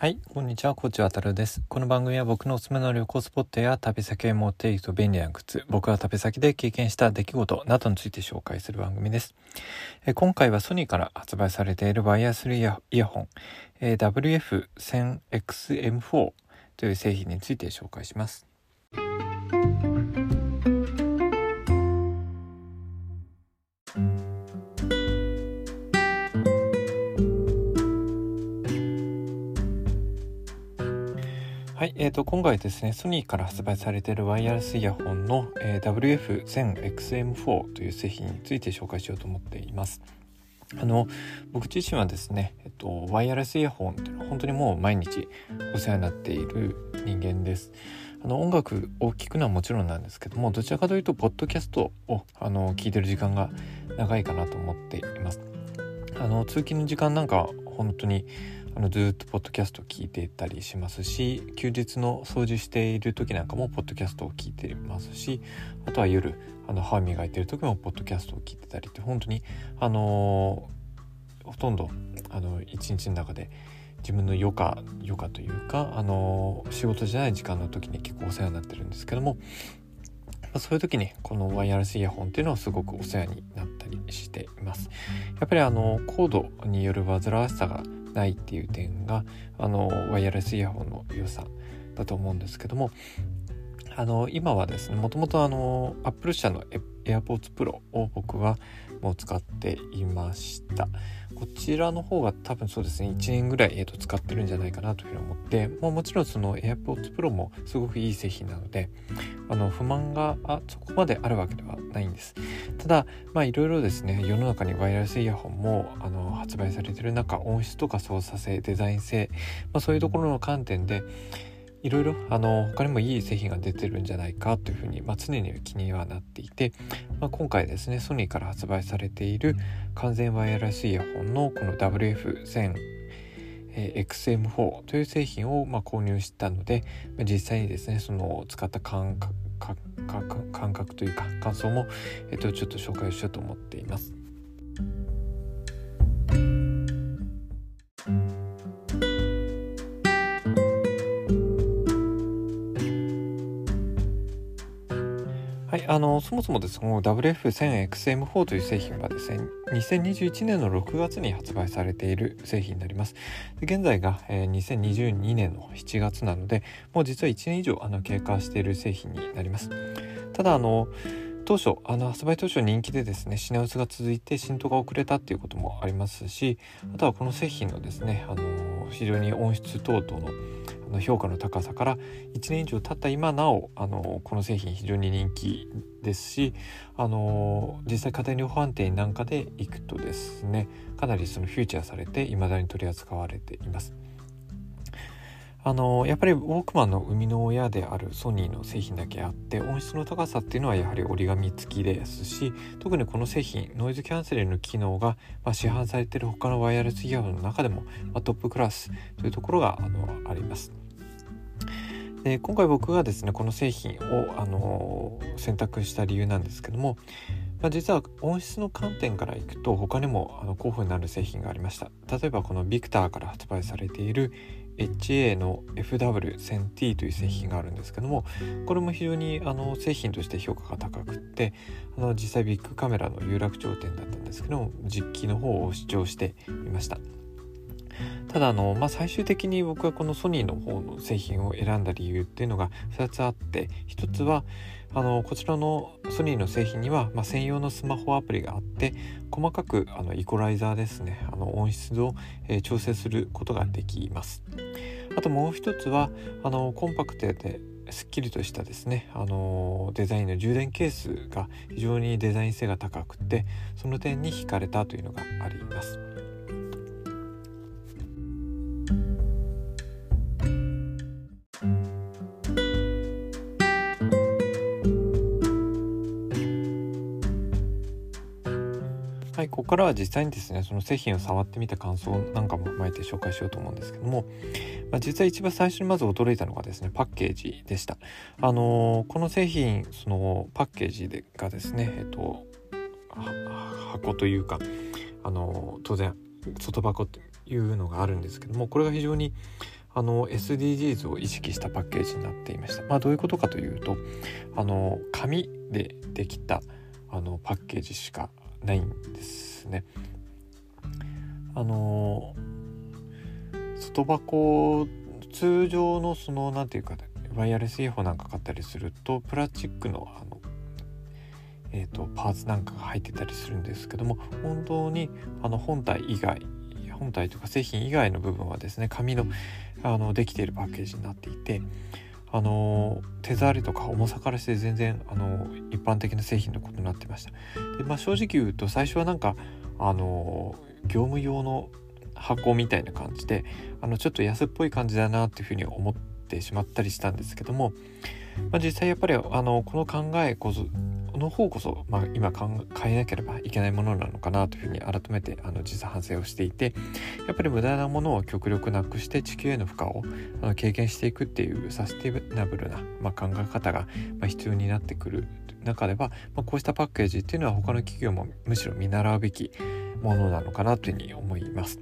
はい、こんにちは、コーチワタルです。この番組は僕のおすすめの旅行スポットや旅先へ持っていくと便利なグッズ、僕が旅先で経験した出来事などについて紹介する番組です。今回はソニーから発売されているワイヤレスイヤホン WF-1000XM4 という製品について紹介します。はい、今回ですね、ソニーから発売されているワイヤレスイヤホンの、WF-1000XM4 という製品について紹介しようと思っています。僕自身はですね、ワイヤレスイヤホンっていうのは本当にもう毎日お世話になっている人間です。音楽を聴くのはもちろんなんですけども、どちらかというとポッドキャストを聴いてる時間が長いかなと思っています。通勤の時間なんか本当にずっとポッドキャストを聞いていたりしますし、休日の掃除している時なんかもポッドキャストを聞いていますし、あとは夜歯磨いている時もポッドキャストを聞いてたりって、本当にほとんど一日の中で自分の余暇というか仕事じゃない時間の時に結構お世話になってるんですけども、そういう時にこのワイヤレスイヤホンっていうのはすごくお世話になったりしています。やっぱりコードによる煩わしさがないっていう点がワイヤレスイヤホンの良さだと思うんですけども、今はですね、もともとApple 社の AirPods Pro を僕はもう使っていました。こちらの方が多分そうですね、1年ぐらい、使ってるんじゃないかなというふうに思って、もちろんその AirPods Pro もすごくいい製品なので不満がそこまであるわけではないんです。ただいろいろですね、世の中にワイヤレスイヤホンも発売されている中、音質とか操作性、デザイン性、そういうところの観点でいろいろ他にもいい製品が出てるんじゃないかというふうに、常に気にはなっていて、今回ですね、ソニーから発売されている完全ワイヤレスイヤホンのこの WF-1000XM4 という製品を購入したので、実際にですね、その使った感覚というか感想もちょっと紹介しようと思っています。はい、そもそもですね、WF-1000XM4 という製品はですね、2021年の6月に発売されている製品になります。で、現在が、2022年の7月なので、もう実は1年以上経過している製品になります。ただ発売当初人気でですね、品薄が続いて浸透が遅れたっていうこともありますし、あとはこの製品のですね、非常に音質等々の評価の高さから1年以上経った今なおこの製品非常に人気ですし、実際家庭量販店なんかで行くとですね、かなりそのフィーチャーされて未だに取り扱われています。やっぱりウォークマンの生みの親であるソニーの製品だけあって、音質の高さっていうのはやはり折り紙付きですし、特にこの製品ノイズキャンセリングの機能が、市販されている他のワイヤレスイヤホンの中でも、トップクラスというところがあります。で、今回僕がですねこの製品を選択した理由なんですけども、実は音質の観点からいくと他にも候補になる製品がありました。例えばこのビクターから発売されているHA-FW100T という製品があるんですけども、これも非常に製品として評価が高くって、実際ビッグカメラの有楽町店だったんですけども、実機の方を試乗してみました。ただ最終的に僕はこのソニーの方の製品を選んだ理由っていうのが2つあって、1つはこちらのソニーの製品には、専用のスマホアプリがあって、細かくイコライザーですね、音質を、調整することができます。あともう一つはコンパクトですっきりとしたですね、デザインの充電ケースが非常にデザイン性が高くて、その点に惹かれたというのがあります。はい、ここからは実際にですね、その製品を触ってみた感想なんかも踏まえて紹介しようと思うんですけども、実際一番最初にまず驚いたのがですね、パッケージでした。この製品、そのパッケージがですね、箱というか当然外箱というのがあるんですけども、これが非常に SDGs を意識したパッケージになっていました。どういうことかというと、紙でできたパッケージしかないんですね。外箱、通常のそのなんていうか、ワイヤレスイヤホンなんか買ったりするとプラスチックのパーツなんかが入ってたりするんですけども、本当に本体とか製品以外の部分はですね、紙のできているパッケージになっていて、手触りとか重さからして全然一般的な製品のことになってました。で、正直言うと最初はなんか業務用の箱みたいな感じでちょっと安っぽい感じだなっていうふうに思ってしまったりしたんですけども、実際やっぱりこの考えこそ今変えなければいけないものなのかなというふうに改めて実は反省をしていて、やっぱり無駄なものを極力なくして地球への負荷を軽減していくっていうサスティナブルな考え方が必要になってくる中では、こうしたパッケージっていうのは他の企業もむしろ見習うべきものなのかなというふうに思います。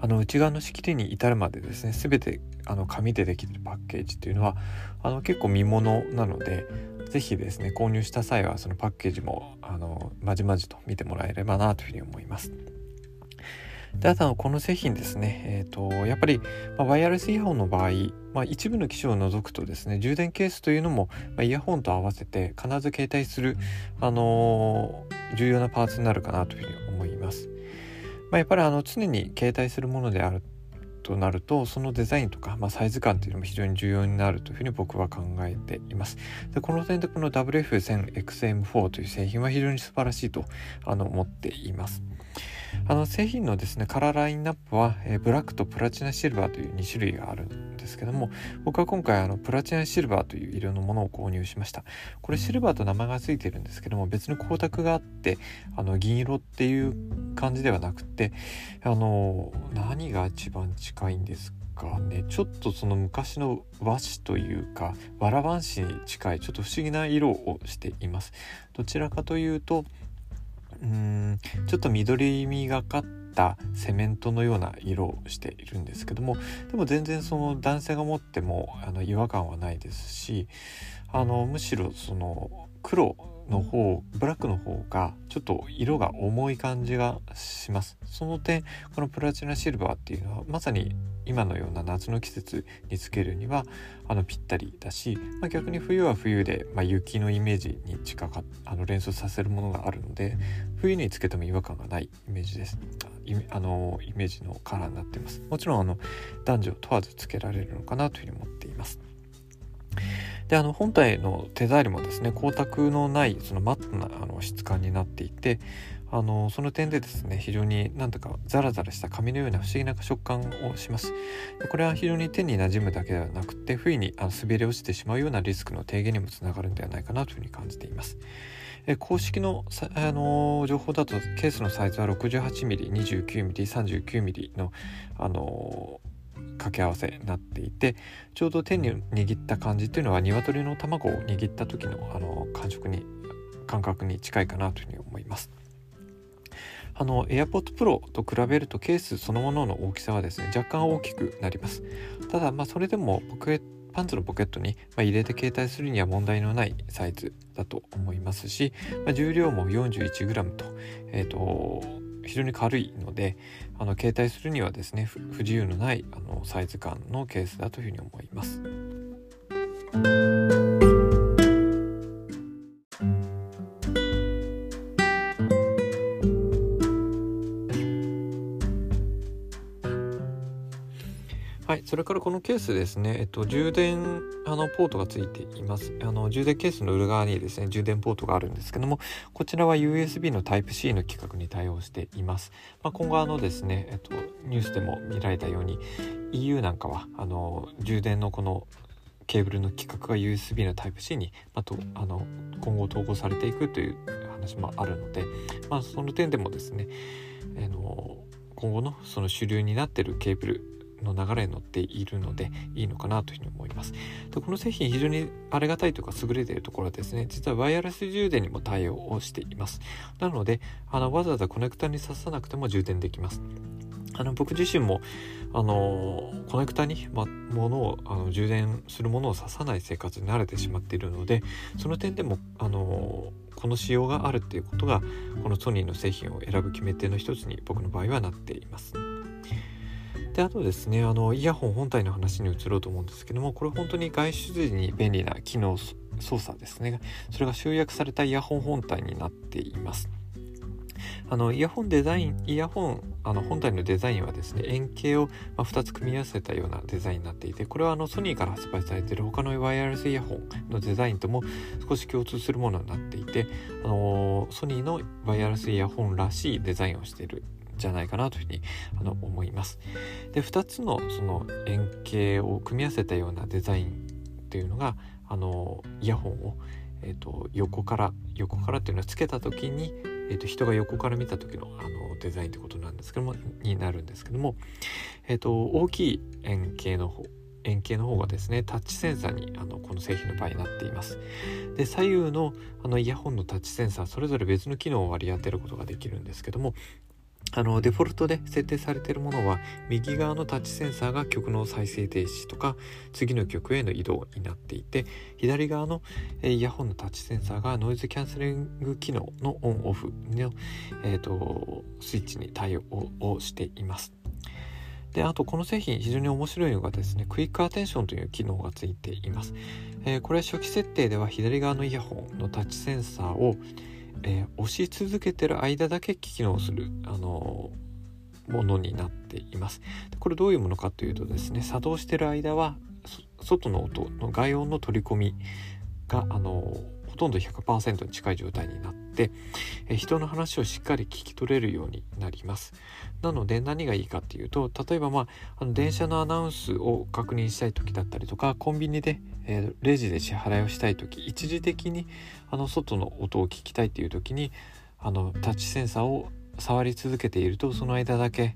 内側の仕切りに至るまでですね、全て紙でできているパッケージというのは結構見ものなので、ぜひですね、購入した際はそのパッケージもまじまじと見てもらえればなというふうに思います。で、あとこの製品ですね、やっぱりワイヤレスイヤホンの場合、一部の機種を除くとですね、充電ケースというのもイヤホンと合わせて必ず携帯する重要なパーツになるかなというふうに思います。やっぱり常に携帯するものであるとなると、そのデザインとか、サイズ感というのも非常に重要になるというふうに僕は考えています。で、この点でこの WF-1000XM4 という製品は非常に素晴らしいと思っています。製品のですね、カラーラインナップは、ブラックとプラチナシルバーという2種類があるんですけども、僕は今回プラチナシルバーという色のものを購入しました。これシルバーと名前がついてるんですけども、別に光沢があって銀色っていう感じではなくて、何が一番近いんですかね、ちょっとその昔の和紙というかわら半紙に近いちょっと不思議な色をしています。どちらかというとちょっと緑みがかったセメントのような色をしているんですけども、でも全然その男性が持っても違和感はないですし、むしろその黒の方、ブラックの方がちょっと色が重い感じがします。その点このプラチナシルバーっていうのはまさに今のような夏の季節につけるにはぴったりだし、逆に冬は冬で、雪のイメージに近かった連想させるものがあるので、冬につけても違和感がないイメージです。イメージのカラーになっています。もちろん男女問わずつけられるのかなというふうに思っています。で、本体の手触りもですね、光沢のないそのマットな質感になっていて、その点でですね、非常になんとかザラザラした紙のような不思議な食感をします。これは非常に手に馴染むだけではなくて、不意に滑り落ちてしまうようなリスクの低減にもつながるんではないかなというふうに感じています。公式の、情報だとケースのサイズは 68mm、29mm、39mm の掛け合わせになっていて、ちょうど手に握った感じっていうのは鶏の卵を握った時の感覚に近いかなというふうに思います。AirPods Pro と比べるとケースそのものの大きさはですね、若干大きくなります。ただそれでもパンツのポケットに入れて携帯するには問題のないサイズだと思いますし、重量も 41g と、非常に軽いので携帯するにはですね、不自由のないサイズ感のケースだというふうに思います。はい、それからこのケースですね、充電ポートがついています。充電ケースの裏側にですね、充電ポートがあるんですけども、こちらは USB の Type-C の規格に対応しています。今後ですね、ニュースでも見られたように EU なんかは充電のこのケーブルの規格が USB の Type-C に今後統合されていくという話もあるので、その点でもですね、今後のその主流になっているケーブルの流れに乗っているのでいいのかなというふうに思います。で、この製品非常にありがたいというか優れているところはですね、実はワイヤレス充電にも対応をしています。なのでわざわざコネクタに挿さなくても充電できます。僕自身もコネクタに、物を充電するものを挿さない生活に慣れてしまっているので、その点でもこの仕様があるっていうことがこのソニーの製品を選ぶ決め手の一つに僕の場合はなっています。で、あとですね、イヤホン本体の話に移ろうと思うんですけども、これ本当に外出時に便利な機能操作ですね。それが集約されたイヤホン本体になっています。本体のデザインはですね、円形を2つ組み合わせたようなデザインになっていて、これはソニーから発売されている他のワイヤレスイヤホンのデザインとも少し共通するものになっていて、ソニーのワイヤレスイヤホンらしいデザインをしているんじゃないかなというふうに思います。で、2つのその円形を組み合わせたようなデザインというのがイヤホンを、横からというのをつけた時に人が横から見た時のデザインということなんですけどもになるんですけども、大きい円形の方がですね、タッチセンサーにこの製品の場合になっています。で、左右のイヤホンのタッチセンサーそれぞれ別の機能を割り当てることができるんですけども、デフォルトで設定されているものは右側のタッチセンサーが曲の再生停止とか次の曲への移動になっていて、左側のイヤホンのタッチセンサーがノイズキャンセリング機能のオンオフの、スイッチに対応をしています。で、あとこの製品非常に面白いのがですね、クイックアテンションという機能がついています。これ初期設定では左側のイヤホンのタッチセンサーを押し続けている間だけ機能する、ものになっています。で、これどういうものかというとですね、作動している間は外の音の外音の取り込みがほとんど 100% に近い状態になって、人の話をしっかり聞き取れるようになります。なので何がいいかっていうと、例えば電車のアナウンスを確認したい時だったりとか、コンビニで、レジで支払いをしたい時、一時的に外の音を聞きたいっていう時にタッチセンサーを触り続けていると、その間だけ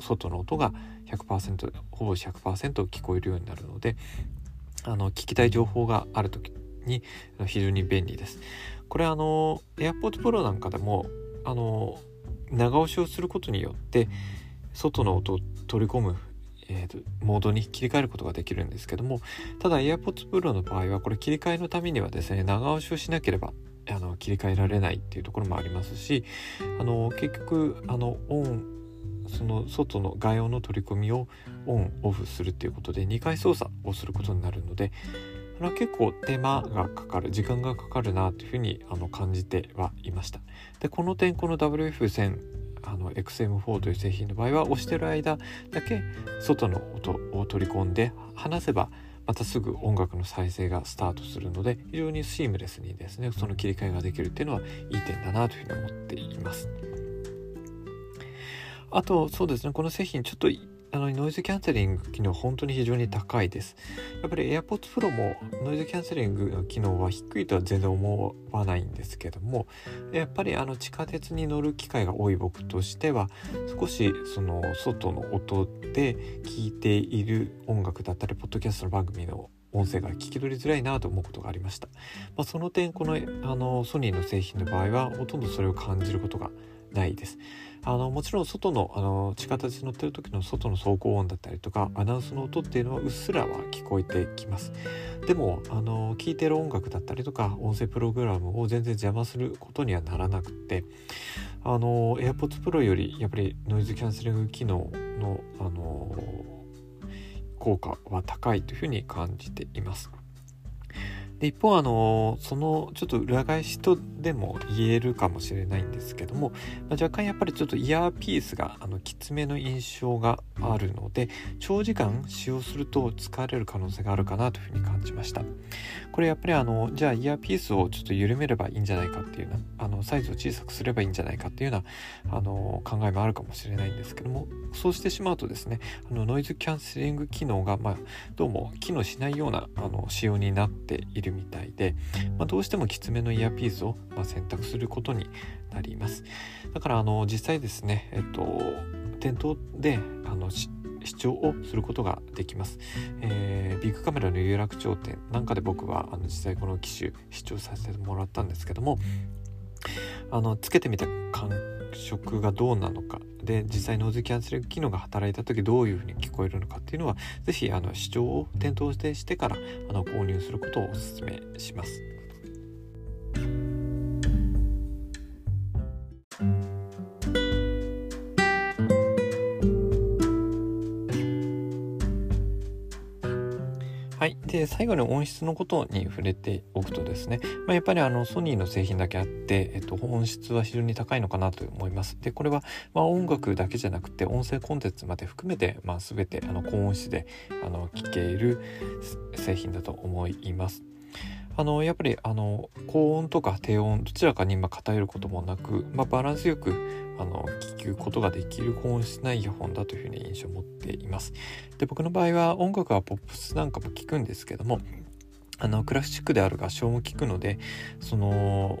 外の音が 100%、 ほぼ 100% 聞こえるようになるので、聞きたい情報がある時に非常に便利です。これAirPods Pro なんかでも長押しをすることによって外の音を取り込む、モードに切り替えることができるんですけども、ただ AirPods Pro の場合はこれ切り替えのためにはですね、長押しをしなければ切り替えられないっていうところもありますし、結局その外の外音の取り込みをオンオフするっていうことで2回操作をすることになるので、結構手間がかかる、時間がかかるなというふうに感じてはいました。で、この点この WF-1000XM4 という製品の場合は押してる間だけ外の音を取り込んで離せばまたすぐ音楽の再生がスタートするので、非常にシームレスにですね、その切り替えができるっていうのはいい点だなというふうに思っています。あとそうですね、この製品ちょっとノイズキャンセリング機能本当に非常に高いです。やっぱり AirPods Pro もノイズキャンセリングの機能は低いとは全然思わないんですけども、やっぱり地下鉄に乗る機会が多い僕としては、少しその外の音で聴いている音楽だったりポッドキャストの番組の音声が聞き取りづらいなと思うことがありました。その点このソニーの製品の場合はほとんどそれを感じることがないです。もちろん外の地下鉄に乗ってる時の外の走行音だったりとかアナウンスの音っていうのはうっすらは聞こえてきます。でも聴いてる音楽だったりとか音声プログラムを全然邪魔することにはならなくて、AirPods Pro よりやっぱりノイズキャンセリング機能の、効果は高いというふうに感じています。で、一方そのちょっと裏返しとでも言えるかもしれないんですけども、若干やっぱりちょっとイヤーピースがきつめの印象があるので、長時間使用すると疲れる可能性があるかなというふうに感じました。これやっぱりじゃあイヤーピースをちょっと緩めればいいんじゃないかっていうような、サイズを小さくすればいいんじゃないかっていうような考えもあるかもしれないんですけども、そうしてしまうとですね、ノイズキャンセリング機能がどうも機能しないような仕様になっているみたいで、どうしてもきつめのイヤーピースを選択することになります。だから実際ですね、店頭で視聴をすることができます。ビッグカメラの有楽町店なんかで僕は実際この機種視聴させてもらったんですけども、つけてみた感触がどうなのかで、実際ノイズキャンセリング機能が働いた時どういうふうに聞こえるのかっていうのは、ぜひ試聴を店頭でしてから購入することをお勧めします。はい、で最後に音質のことに触れておくとですね、やっぱりソニーの製品だけあって、音質は非常に高いのかなと思います。でこれは、音楽だけじゃなくて音声コンテンツまで含めて、全て高音質で聴ける製品だと思います。やっぱり高音とか低音どちらかに偏ることもなく、バランスよく聴くことができる高音質なイヤホンだというふうに印象を持っています。で僕の場合は音楽はポップスなんかも聴くんですけども、クラシックである合唱も聴くので、その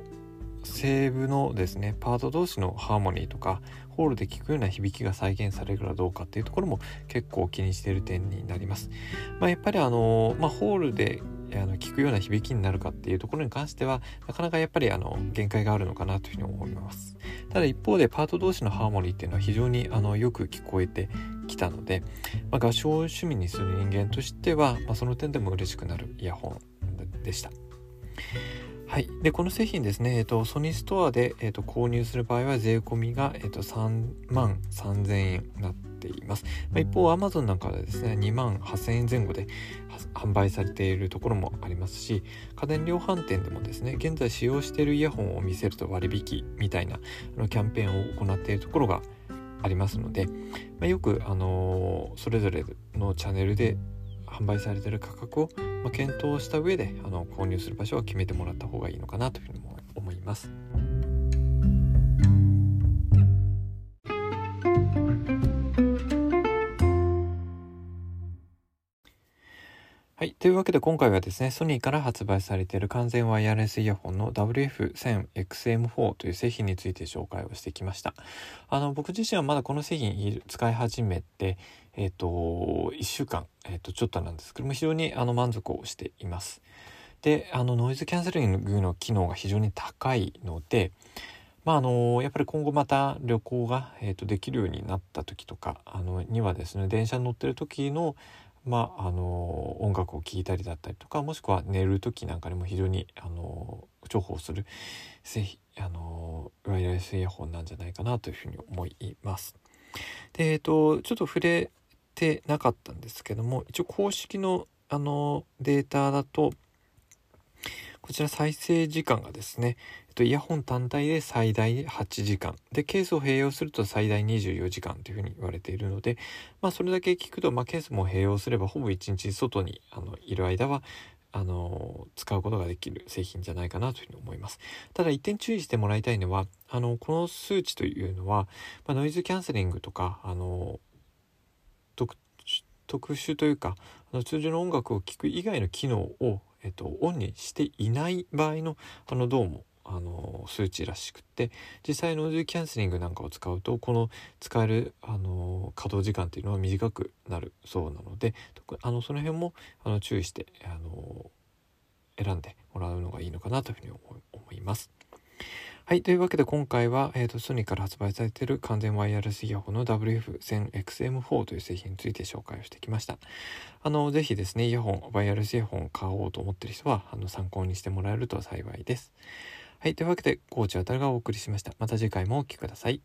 声部のですねパート同士のハーモニーとかホールで聴くような響きが再現されるかどうかっていうところも結構気にしている点になります。やっぱりホールで聞くような響きになるかっていうところに関してはなかなかやっぱり限界があるのかなというふうに思います。ただ一方でパート同士のハーモニーっていうのは非常によく聞こえてきたので、合唱を趣味にする人間としては、その点でも嬉しくなるイヤホンでした。はい、でこの製品ですね、ソニーストアで、購入する場合は税込みが、33,000円になっています。一方 Amazon なんかはですね 28,000 円前後で販売されているところもありますし、家電量販店でもですね現在使用しているイヤホンを見せると割引みたいなキャンペーンを行っているところがありますので、よく、それぞれのチャンネルで販売されている価格を検討した上で購入する場所は決めてもらった方がいいのかなというふうにも思います。はい、というわけで今回はですねソニーから発売されている完全ワイヤレスイヤホンの WF-1000XM4 という製品について紹介をしてきました。僕自身はまだこの製品使い始めて1週間、ちょっとなんですけども、非常に満足をしています。でノイズキャンセリングの機能が非常に高いので、やっぱり今後また旅行が、できるようになった時とかにはですね、電車に乗ってる時の音楽を聴いたりだったりとか、もしくは寝る時なんかにも非常に重宝するワイヤレスイヤホンなんじゃないかなというふうに思います。でちょっと触れてなかったんですけども、一応公式のデータだとこちら再生時間がですね、イヤホン単体で最大8時間で、ケースを併用すると最大24時間というふうに言われているので、それだけ聞くと、ケースも併用すればほぼ1日外にいる間は使うことができる製品じゃないかなというふうに思います。ただ一点注意してもらいたいのはこの数値というのは、ノイズキャンセリングとか特殊というか通常の音楽を聴く以外の機能を、オンにしていない場合のどうも数値らしくって、実際ノイズキャンセリングなんかを使うとこの使える稼働時間というのは短くなるそうなので、その辺も注意して選んでもらうのがいいのかなというふうに思います。はい、というわけで今回は、ソニーから発売されている完全ワイヤレスイヤホンの WF-1000XM4 という製品について紹介をしてきました。ぜひですねワイヤレスイヤホンを買おうと思っている人は参考にしてもらえると幸いです。はい、というわけでコーチあたるがお送りしました。また次回もお聞きください。